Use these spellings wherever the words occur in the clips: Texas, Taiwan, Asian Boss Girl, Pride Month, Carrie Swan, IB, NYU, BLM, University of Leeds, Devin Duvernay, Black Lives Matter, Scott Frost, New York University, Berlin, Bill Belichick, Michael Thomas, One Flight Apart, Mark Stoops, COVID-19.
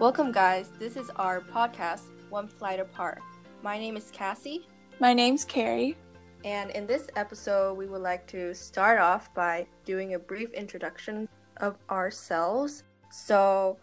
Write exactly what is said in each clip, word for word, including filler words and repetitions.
Welcome, guys. This is our podcast, One Flight Apart. My name is Cassie. My name's Carrie. And in this episode, we would like to start off by doing a brief introduction of ourselves. So,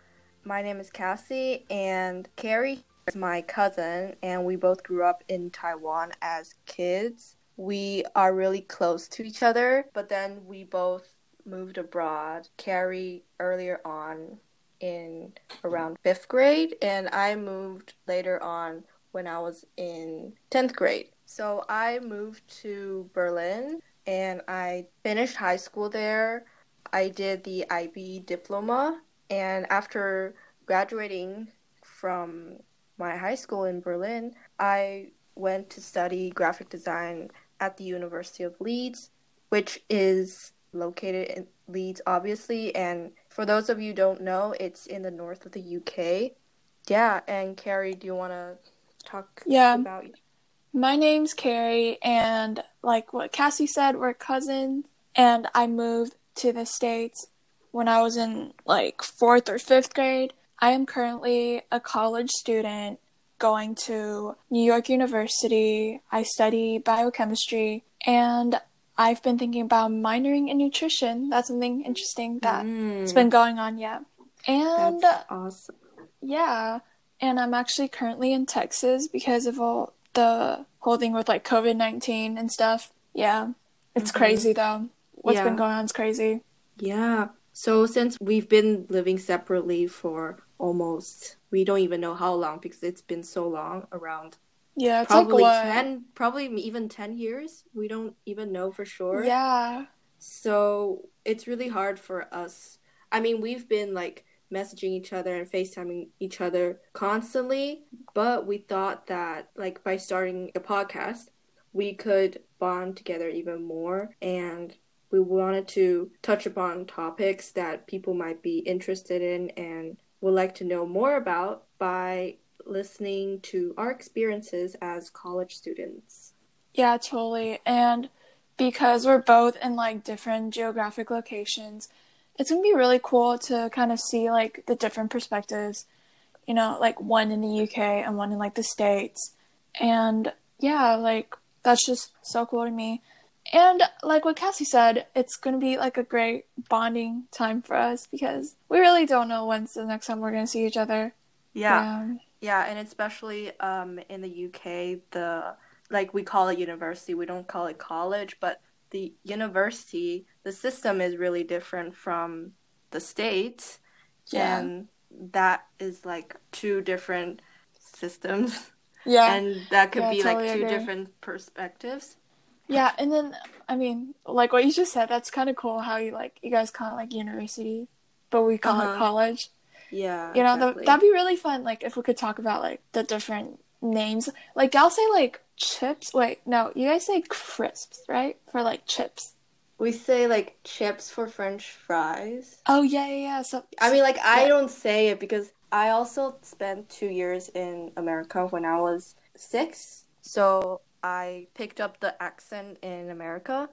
my name is Cassie, and Carrie is my cousin, and we both grew up in Taiwan as kids. We are really close to each other, but then we both moved abroad. Carrie earlier on in around fifth grade, and I moved later on when I was in tenth grade. So I moved to Berlin, and I finished high school there. I did the I B diploma, and after graduating from my high school in Berlin, I went to study graphic design at the University of Leeds, which is located in Leeds, obviously, and for those of you who don't know, it's in the north of the U K. Yeah, and Carrie, do you want to talk yeah. about you? My name's Carrie, and like what Cassie said, we're cousins, and I moved to the States when I was in like fourth or fifth grade. I am currently a college student going to New York University. I study biochemistry, and I've been thinking about minoring in nutrition. That's something interesting that's mm. been going on, yeah. And that's awesome. Yeah, and I'm actually currently in Texas because of all the whole thing with like COVID nineteen and stuff. Yeah, it's mm-hmm. crazy though. What's yeah. been going on is crazy. Yeah, so since we've been living separately for almost, we don't even know how long because it's been so long, around Yeah, it's probably like ten, probably even ten years. We don't even know for sure. Yeah. So it's really hard for us. I mean, we've been like messaging each other and FaceTiming each other constantly, but we thought that like by starting the podcast, we could bond together even more, and we wanted to touch upon topics that people might be interested in and would like to know more about by listening to our experiences as college students. Yeah, totally. And because we're both in like different geographic locations, it's gonna be really cool to kind of see like the different perspectives, you know, like one in the U K and one in like the States. And yeah, like that's just so cool to me. And like what Cassie said, it's gonna be like a great bonding time for us because we really don't know when's the next time we're gonna see each other. Yeah. Um, Yeah, and especially um, in the U K, the like we call it university, we don't call it college, but the university, the system is really different from the States, yeah. and that is like two different systems. Yeah, and that could yeah, be totally like two agree. different perspectives. Yeah, and then I mean, like what you just said, that's kind of cool how you like you guys call it like university, but we call uh-huh. it college. Yeah, you know, exactly. th- that'd be really fun, like, if we could talk about, like, the different names. Like, I'll say, like, chips. Wait, no, you guys say crisps, right? For, like, chips. We say, like, chips for French fries. Oh, yeah, yeah, yeah. So, I mean, like, yeah. I don't say it because I also spent two years in America when I was six. So I picked up the accent in America.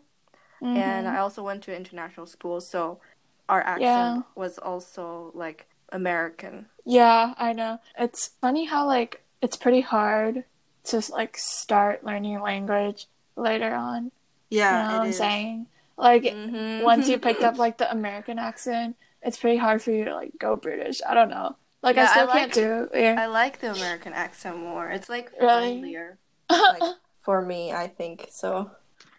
Mm-hmm. And I also went to international school. So our accent yeah. was also, like, American. Yeah, I know. It's funny how, like, it's pretty hard to, like, start learning language later on. Yeah, you know it what I'm is. saying? Like, mm-hmm. once you picked up, like, the American accent, it's pretty hard for you to, like, go British. I don't know. Like, yeah, I still I like, can't do it. Yeah. I like the American accent more. It's, like, really? friendlier. Like, for me, I think, so.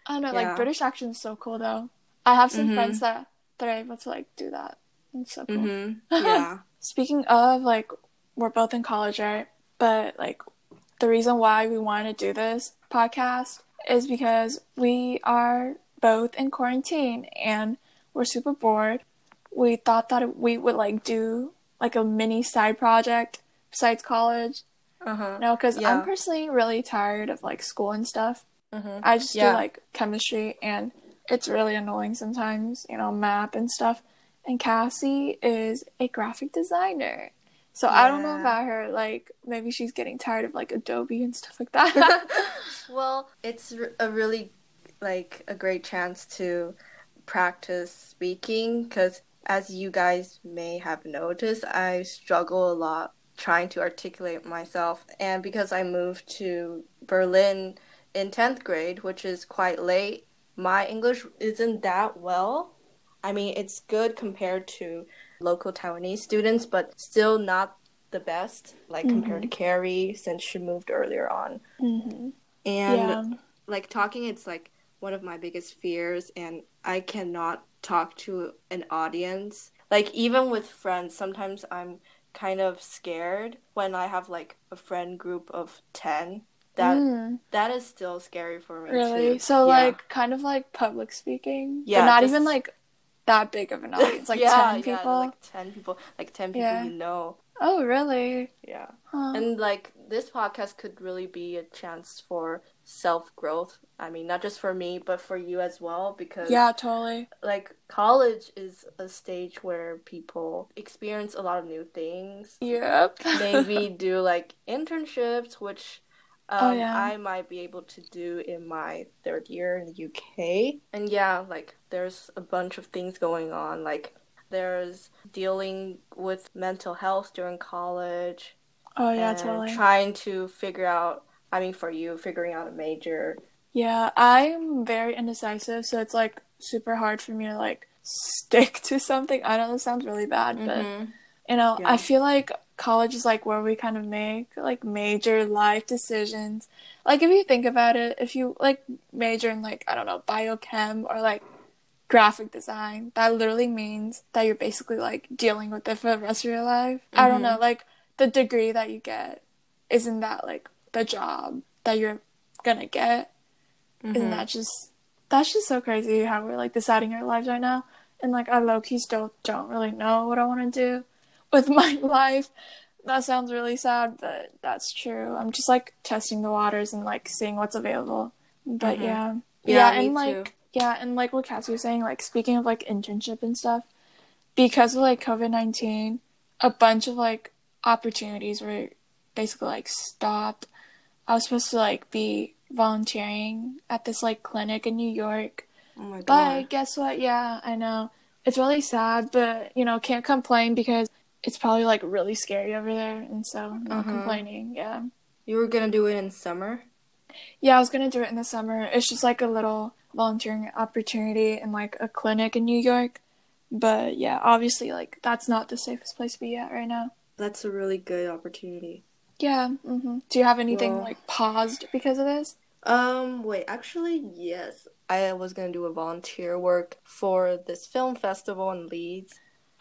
I don't know, yeah. like, British accent is so cool, though. I have some mm-hmm. friends that, that are able to, like, do that. It's so cool. Mm-hmm. Yeah. Speaking of, like, we're both in college, right? But, like, the reason why we wanted to do this podcast is because we are both in quarantine and we're super bored. We thought that we would, like, do, like, a mini side project besides college. Uh-huh. No, because yeah. I'm personally really tired of, like, school and stuff. Mm-hmm. I just yeah. do, like, chemistry, and it's really annoying sometimes, you know, math and stuff. And Cassie is a graphic designer. So yeah. I don't know about her. Like, maybe she's getting tired of, like, Adobe and stuff like that. Well, it's a really, like, a great chance to practice speaking. Because as you guys may have noticed, I struggle a lot trying to articulate myself. And because I moved to Berlin in tenth grade, which is quite late, my English isn't that well. I mean, it's good compared to local Taiwanese students, but still not the best, like mm-hmm. compared to Carrie, since she moved earlier on. Mm-hmm. And yeah. like talking, it's like one of my biggest fears, and I cannot talk to an audience. Like even with friends, sometimes I'm kind of scared when I have like a friend group of ten. That mm. that is still scary for me. Really? Too. So yeah. like kind of like public speaking. Yeah. But not just... even like that big of an audience. Like yeah, ten people. Yeah, like ten people. Like ten people yeah. you know. Oh really? Yeah. Huh. And like this podcast could really be a chance for self growth. I mean, not just for me, but for you as well, because yeah, totally. Like college is a stage where people experience a lot of new things. Yep. Maybe do like internships, which Um, oh, yeah. I might be able to do in my third year in the U K. And yeah, like there's a bunch of things going on. Like there's dealing with mental health during college. Oh yeah, totally. Trying to figure out, I mean for you, figuring out a major. Yeah, I'm very indecisive, so it's like super hard for me to like stick to something. I know this sounds really bad, mm-hmm. but you know, yeah. I feel like college is like where we kind of make like major life decisions. Like if you think about it, if you like major in like, I don't know, biochem or like graphic design, that literally means that you're basically like dealing with it for the rest of your life. Mm-hmm. I don't know, like the degree that you get, isn't that like the job that you're gonna get? Mm-hmm. Isn't that just, that's just so crazy how we're like deciding our lives right now. And like I low-key still don't really know what I want to do with my life. That sounds really sad, but that's true. I'm just like testing the waters and like seeing what's available. But mm-hmm. yeah. yeah yeah and like too. yeah and like what Cassie was saying, like speaking of like internship and stuff, because of like COVID nineteen, a bunch of like opportunities were basically like stopped. I was supposed to like be volunteering at this like clinic in New York. Oh my god. But guess what? Yeah, I know, it's really sad, but you know, can't complain because it's probably, like, really scary over there, and so I'm not mm-hmm. complaining, yeah. You were going to do it in summer? Yeah, I was going to do it in the summer. It's just, like, a little volunteering opportunity in, like, a clinic in New York. But, yeah, obviously, like, that's not the safest place to be at right now. That's a really good opportunity. Yeah. Mm-hmm. Do you have anything, well, like, paused because of this? Um, wait, actually, yes. I was going to do a volunteer work for this film festival in Leeds.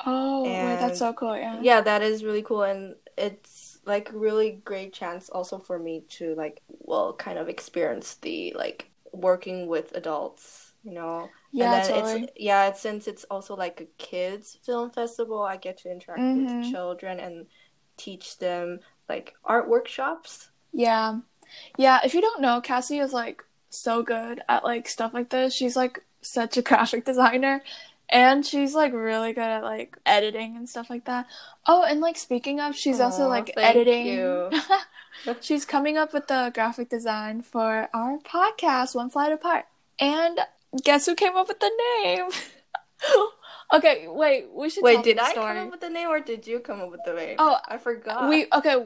Oh, and wait, that's so cool, yeah. Yeah, that is really cool, and it's, like, really great chance also for me to, like, well, kind of experience the, like, working with adults, you know? Yeah, and then totally. It's, yeah, it's, since it's also, like, a kids' film festival, I get to interact mm-hmm. with children and teach them, like, art workshops. Yeah. Yeah, if you don't know, Cassie is, like, so good at, like, stuff like this. She's, like, such a graphic designer. And she's, like, really good at, like, editing and stuff like that. Oh, and, like, speaking of, she's Aww, also, like, thank editing. You. She's coming up with the graphic design for our podcast, One Flight Apart. And guess who came up with the name? Okay, wait, we should wait, tell the story. Wait, did I come up with the name or did you come up with the name? Oh, I forgot. We Okay,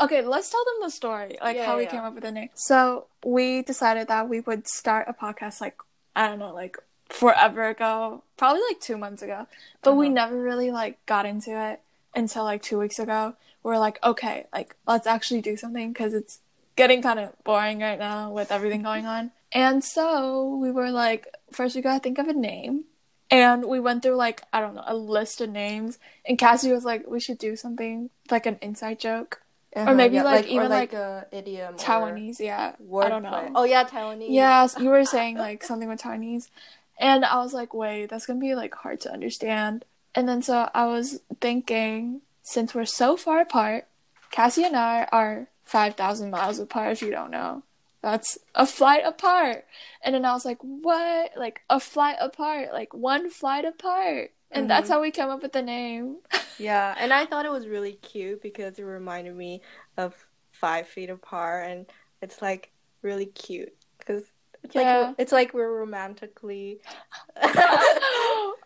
okay, let's tell them the story, like, yeah, how we yeah. came up with the name. So we decided that we would start a podcast, like, I don't know, like, forever ago, probably like two months ago, but uh-huh. we never really like got into it until like two weeks ago. We're like, okay, like let's actually do something because it's getting kind of boring right now with everything going on. And so we were like, first we gotta think of a name, and we went through like I don't know a list of names, and Cassie was like, we should do something like an inside joke. Uh-huh, or maybe, yeah, like, like, even, like, like a idiom Taiwanese, yeah. I don't know. Play. Oh, yeah, Taiwanese. Yeah, so you were saying, like, something with Taiwanese. And I was like, wait, that's going to be, like, hard to understand. And then so I was thinking, since we're so far apart, Cassie and I are five thousand miles apart, if you don't know. That's a flight apart. And then I was like, what? Like, a flight apart. Like, one flight apart. And mm-hmm. that's how we came up with the name. Yeah, and I thought it was really cute because it reminded me of Five Feet Apart. And it's, like, really cute because... It's, yeah. like, it's like we're romantically...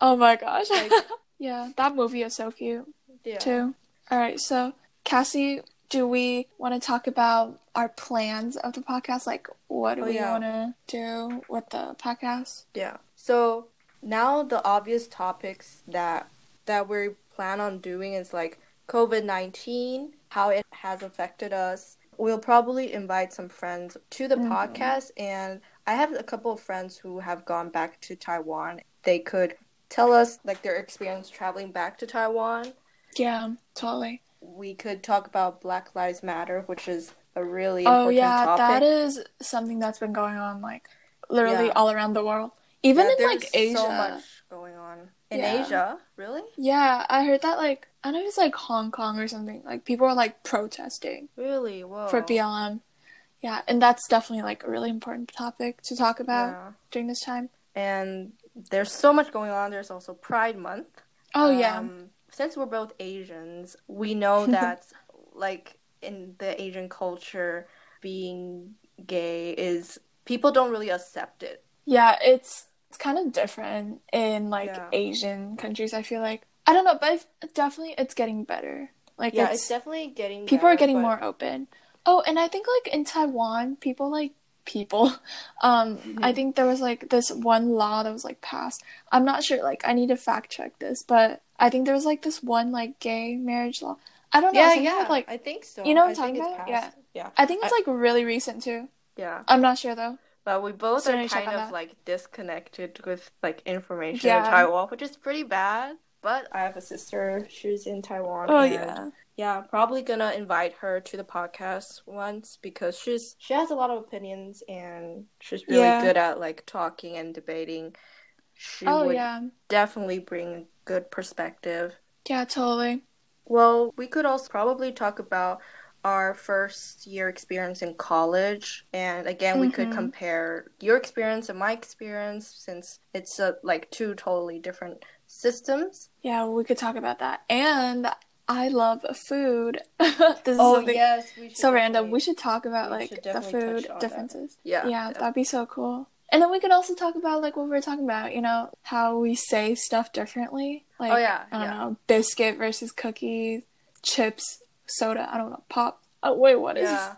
Oh my gosh. Like... Yeah, that movie is so cute, yeah. too. All right, so Cassie, do we want to talk about our plans of the podcast? Like, what do oh, we yeah. want to do with the podcast? Yeah. So now the obvious topics that that we plan on doing is like covid nineteen, how it has affected us. We'll probably invite some friends to the mm-hmm. podcast, and I have a couple of friends who have gone back to Taiwan. They could tell us like their experience traveling back to Taiwan. Yeah, totally. We could talk about Black Lives Matter, which is a really important oh yeah topic. That is something that's been going on like literally yeah. all around the world, even yeah, in like Asia. So much going on in yeah. Asia, really. Yeah, I heard that like I don't know if it's like Hong Kong or something. Like people are like protesting really Whoa. for B L M. Yeah, and that's definitely like a really important topic to talk about yeah. during this time. And there's so much going on. There's also Pride Month. Oh um, yeah. Since we're both Asians, we know that like in the Asian culture, being gay is people don't really accept it. Yeah, it's it's kind of different in like yeah. Asian countries, I feel like. I don't know, but it's definitely it's getting better. Like yeah, it's, it's definitely getting. People better, are getting but... more open. Oh, and I think like in Taiwan, people like people. Um, mm-hmm. I think there was like this one law that was like passed. I'm not sure. Like I need to fact check this, but I think there was like this one like gay marriage law. I don't know. Yeah, yeah. With, like I think so. You know what I'm I talking about? Yeah, yeah. I think it's I... like really recent too. Yeah. I'm not sure though. But we both so are kind of like disconnected with like information yeah. in Taiwan, which is pretty bad. But I have a sister, she's in Taiwan. Oh, yeah. Yeah, probably gonna invite her to the podcast once because she's she has a lot of opinions and she's really yeah. good at, like, talking and debating. She oh, would yeah. definitely bring a good perspective. Yeah, totally. Well, we could also probably talk about our first year experience in college. And, again, we mm-hmm. could compare your experience and my experience since it's, uh, like, two totally different systems. Yeah, we could talk about that. And I love food. This is oh yes, we should so random. We should talk about like the food differences. That. Yeah, yeah, yeah, that'd be so cool. And then we could also talk about like what we were talking about. You know how we say stuff differently. Like oh, yeah, I don't yeah. know, biscuit versus cookies, chips, soda. I don't know, pop. Oh wait, what is? Yeah.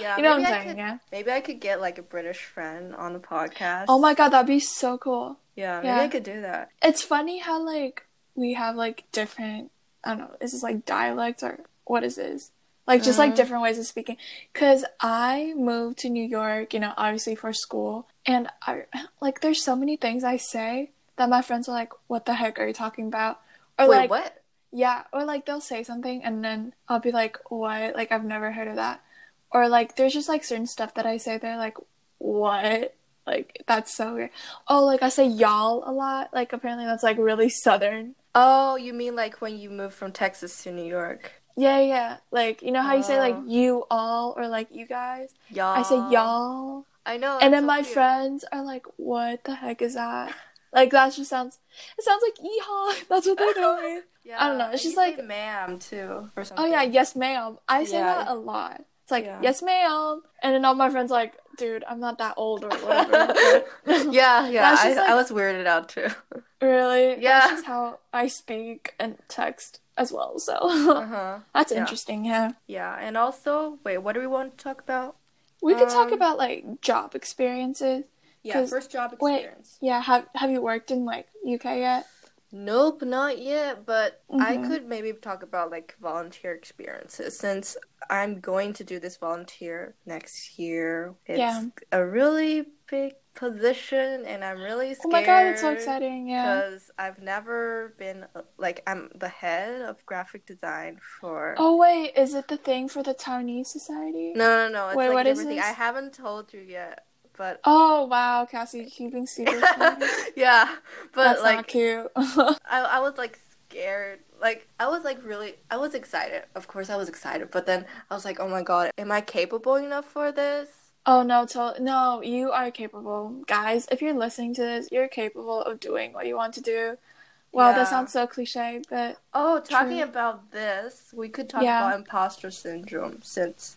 Yeah, you know what I'm I saying? Could, yeah. Maybe I could get like a British friend on the podcast. Oh my god, that'd be so cool. Yeah, maybe yeah. I could do that. It's funny how, like, we have, like, different, I don't know, is this, like, dialects or what is this? Like, just, mm-hmm. like, different ways of speaking. Because I moved to New York, you know, obviously for school. And, I like, there's so many things I say that my friends are like, what the heck are you talking about? Or, Wait, like, what? Yeah, or, like, they'll say something and then I'll be like, what? Like, I've never heard of that. Or, like, there's just, like, certain stuff that I say they're like, what? Like, that's so weird. Oh, like, I say y'all a lot. Like, apparently that's, like, really Southern. Oh, you mean, like, when you moved from Texas to New York? Yeah, yeah. Like, you know how oh. you say, like, you all or, like, you guys? Y'all. I say y'all. I know. And then so my weird. friends are like, what the heck is that? Like, that just sounds... It sounds like yeehaw. That's what they're doing. Yeah, I don't know. It's just, like... ma'am, too, or something. Oh, yeah, yes, ma'am. I say yeah. that a lot. It's like, yeah. yes, ma'am. And then all my friends are like... dude, I'm not that old or whatever. yeah, yeah, I, like, I was weirded out too. Really? Yeah. That's just how I speak and text as well, so uh-huh. that's yeah. interesting, yeah. Yeah, and also, wait, what do we want to talk about? We um, could talk about, like, job experiences. Yeah, first job experience. Wait, yeah, have, have you worked in, like, U K yet? Nope, not yet, but mm-hmm. I could maybe talk about, like, volunteer experiences, since I'm going to do this volunteer next year. It's yeah. a really big position, and I'm really scared. Oh my god, it's so exciting, yeah. Because I've never been, like, I'm the head of graphic design for... Oh, wait, is it the thing for the Taiwanese Society? No, no, no, it's, wait, like, what everything. Is this? I haven't told you yet. But oh wow, Cassie, you're keeping secrets. yeah, but that's like not cute. I I was like scared, like I was like really, I was excited. Of course, I was excited, but then I was like, oh my god, am I capable enough for this? Oh no, to- no, you are capable, guys. If you're listening to this, you're capable of doing what you want to do. Wow, yeah. that sounds so cliche, but oh, talking true. about this, we could talk yeah. about imposter syndrome since.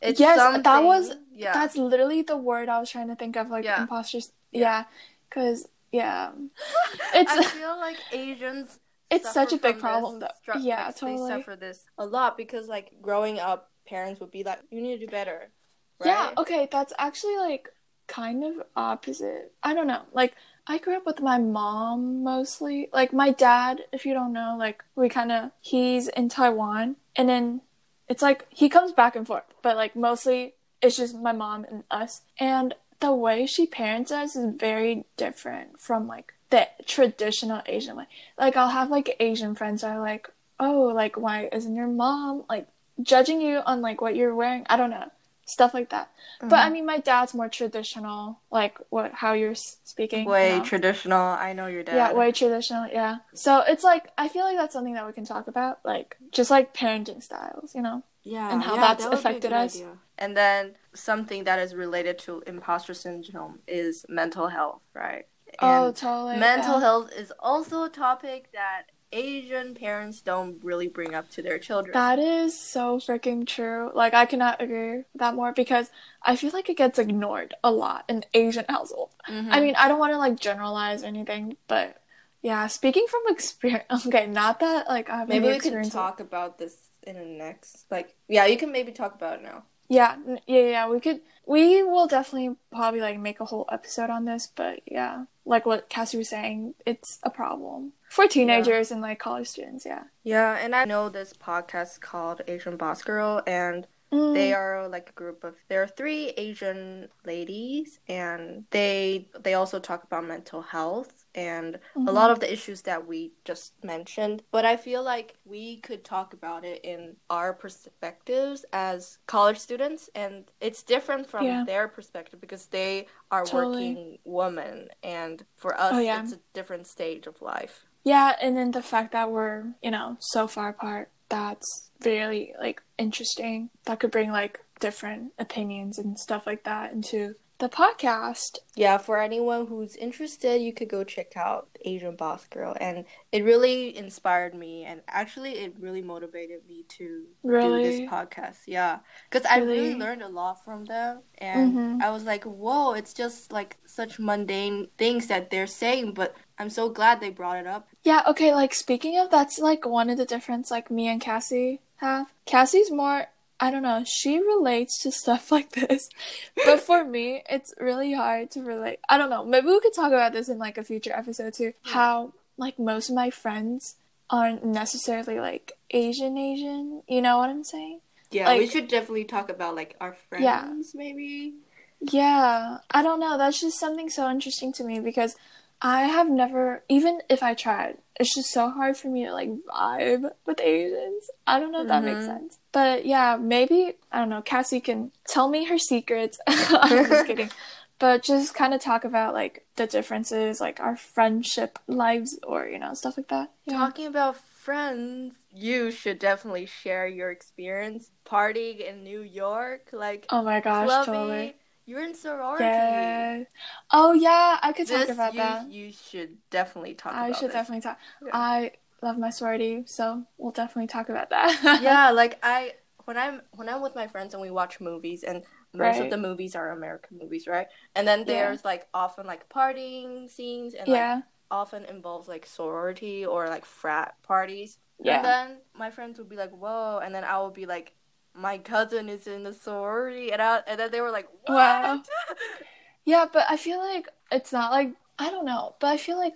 It's yes, something. that was, yeah. that's literally the word I was trying to think of, like, yeah. imposter, yeah, because, yeah, yeah. it's, I feel like Asians It's such a big problem, this, though. Stru- yeah, like, totally. They suffer this a lot because, like, growing up, parents would be like, you need to do better, right? Yeah, okay, that's actually, like, kind of opposite. I don't know. Like, I grew up with my mom, mostly. Like, my dad, if you don't know, like, we kind of, he's in Taiwan, and then it's, like, he comes back and forth, but, like, mostly it's just my mom and us. And the way she parents us is very different from, like, the traditional Asian way. Like, I'll have, like, Asian friends that are like, oh, like, why isn't your mom, like, judging you on, like, what you're wearing? I don't know. Stuff like that. Mm-hmm. But, I mean, my dad's more traditional, like, what, how you're speaking. Way now. Traditional. I know your dad. Yeah, way traditional, yeah. So, it's, like, I feel like that's something that we can talk about. Like, just, like, parenting styles, you know? Yeah. And how yeah, that's that affected us. Idea. And then something that is related to imposter syndrome is mental health, right? And oh, totally. Mental yeah. health is also a topic that Asian parents don't really bring up to their children. That is so freaking true. Like, I cannot agree with that more because I feel like it gets ignored a lot in Asian households. Mm-hmm. I mean, I don't want to, like, generalize or anything, but, yeah, speaking from experience, okay, not that, like, I have Maybe we can talk with- about this in the next, like, yeah, you can maybe talk about it now. Yeah, yeah, yeah, we could, we will definitely probably, like, make a whole episode on this, but, yeah, like what Cassie was saying, it's a problem for teenagers yeah. and, like, college students, yeah. Yeah, and I know this podcast is called Asian Boss Girl, and mm. they are, like, a group of, there are three Asian ladies, and they, they also talk about mental health and mm-hmm. a lot of the issues that we just mentioned. But I feel like we could talk about it in our perspectives as college students, and it's different from yeah. their perspective because they are totally. Working women, and for us, oh, yeah. it's a different stage of life. Yeah, and then the fact that we're, you know, so far apart, that's really, like, interesting. That could bring, like, different opinions and stuff like that into the podcast. Yeah, for anyone who's interested, you could go check out Asian Boss Girl, and it really inspired me, and actually it really motivated me to really? do this podcast. Yeah, because really? I really learned a lot from them, and mm-hmm. I was like, whoa, it's just like such mundane things that they're saying, but I'm so glad they brought it up. Yeah, okay, like speaking of, that's like one of the difference like me and Cassie have. Cassie's more, I don't know, she relates to stuff like this, but for me, it's really hard to relate. I don't know, maybe we could talk about this in, like, a future episode, too, how, like, most of my friends aren't necessarily, like, Asian Asian, you know what I'm saying? Yeah, like, we should definitely talk about, like, our friends, yeah. maybe? Yeah, I don't know, that's just something so interesting to me, because I have never, even if I tried, it's just so hard for me to, like, vibe with Asians. I don't know if that mm-hmm. makes sense. But, yeah, maybe, I don't know, Cassie can tell me her secrets. I'm just kidding. But just kind of talk about, like, the differences, like, our friendship lives or, you know, stuff like that. Yeah. Talking about friends, you should definitely share your experience partying in New York. Like, oh, my gosh, clubbing. Totally. You're in sorority. Yes. Oh, yeah. I could this, talk about you, that. You should definitely talk I about I should this. definitely talk. Yeah. I love my sorority, so we'll definitely talk about that. Yeah, like, I when I'm when I'm with my friends and we watch movies, and most right. of the movies are American movies, right? And then there's, yeah. like, often, like, partying scenes, and, yeah. like, often involves, like, sorority or, like, frat parties. Yeah. And then my friends would be like, whoa, and then I would be like, my cousin is in the sorority, and, I, and then they were like, what? Wow. Yeah, but I feel like it's not like, I don't know, but I feel like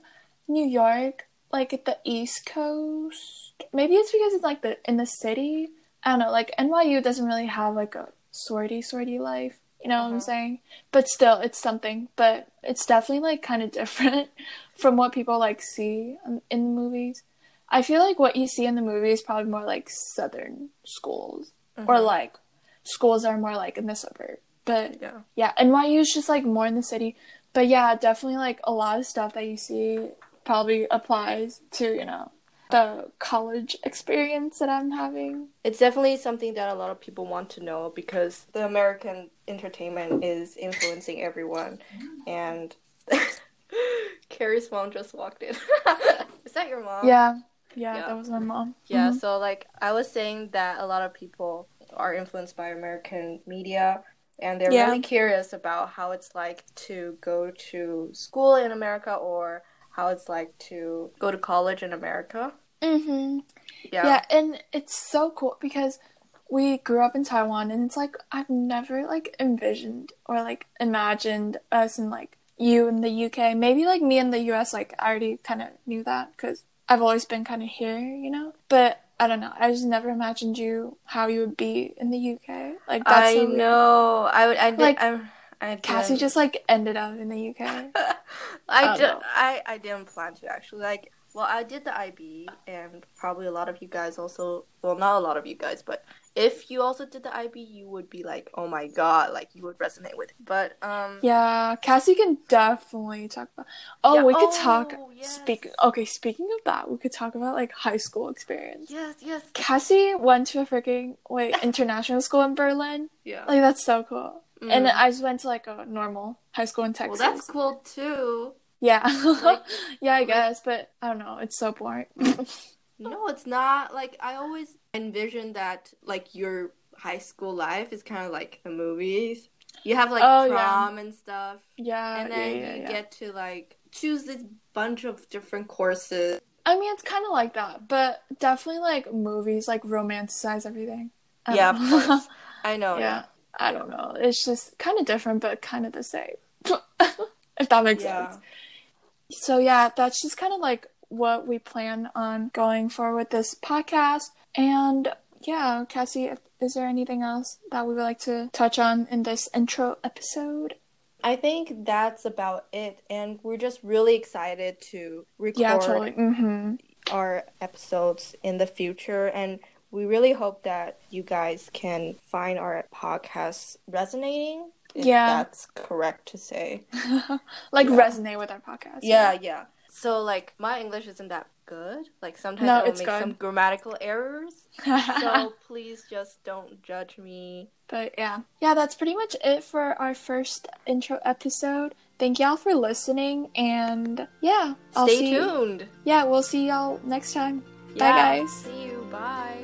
New York, like at the East Coast, maybe it's because it's like the in the city, I don't know, like N Y U doesn't really have like a sorority, sorority life, you know uh-huh. what I'm saying? But still, it's something, but it's definitely like kind of different from what people like see in the movies. I feel like what you see in the movie is probably more like Southern schools. Mm-hmm. Or, like, schools are more, like, in the suburb. But, yeah. yeah, N Y U is just, like, more in the city. But, yeah, definitely, like, a lot of stuff that you see probably applies to, you know, the college experience that I'm having. It's definitely something that a lot of people want to know because the American entertainment is influencing everyone. And Carrie Swan just walked in. Is that your mom? Yeah. Yeah, yeah, that was my mom. Yeah, mm-hmm. so, like, I was saying that a lot of people are influenced by American media, and they're yeah. really curious about how it's like to go to school in America or how it's like to go to college in America. Mm-hmm. Yeah. Yeah, and it's so cool because we grew up in Taiwan, and it's like I've never like envisioned or like imagined us in like you in the U K. Maybe like me in the U S, like I already kind of knew that because I've always been kind of here, you know. But I don't know. I just never imagined you how you would be in the U K. Like that's I so know. I would. I did. Like, I'm, I did. Cassie just like ended up in the U K. I, I did. I I didn't plan to actually like. Well, I did the I B, and probably a lot of you guys also, well, not a lot of you guys, but if you also did the I B, you would be like, oh my god, like, you would resonate with it. But, um... yeah, Cassie can definitely talk about... Oh, yeah. we could oh, talk... Yes. Speak... Okay, speaking of that, we could talk about, like, high school experience. Yes, yes. Cassie went to a freaking, wait, international school in Berlin. Yeah. Like, that's so cool. Mm. And I just went to, like, a normal high school in Texas. Well, that's cool, too. Yeah, like, yeah, I like, guess, but I don't know. It's so boring. No, it's not. Like, I always envision that, like, your high school life is kind of like the movies. You have, like, oh, prom yeah. and stuff. Yeah, and then yeah, yeah, you yeah. get to, like, choose this bunch of different courses. I mean, it's kind of like that, but definitely, like, movies, like, romanticize everything. I yeah, of course. I know. Yeah, yeah, I don't know. It's just kind of different, but kind of the same. If that makes yeah. sense. So, yeah, that's just kind of, like, what we plan on going for with this podcast. And, yeah, Cassie, is there anything else that we would like to touch on in this intro episode? I think that's about it. And we're just really excited to record yeah, totally. mm-hmm. our episodes in the future. And we really hope that you guys can find our podcast resonating. If yeah, that's correct to say. Like yeah. resonate with our podcast. Yeah, yeah, yeah. So like my English isn't that good. Like sometimes no, I will make good. some grammatical errors. So please just don't judge me. But yeah, yeah. That's pretty much it for our first intro episode. Thank y'all for listening, and yeah, I'll stay see tuned. You. Yeah, we'll see y'all next time. Yeah, bye guys. See you. Bye.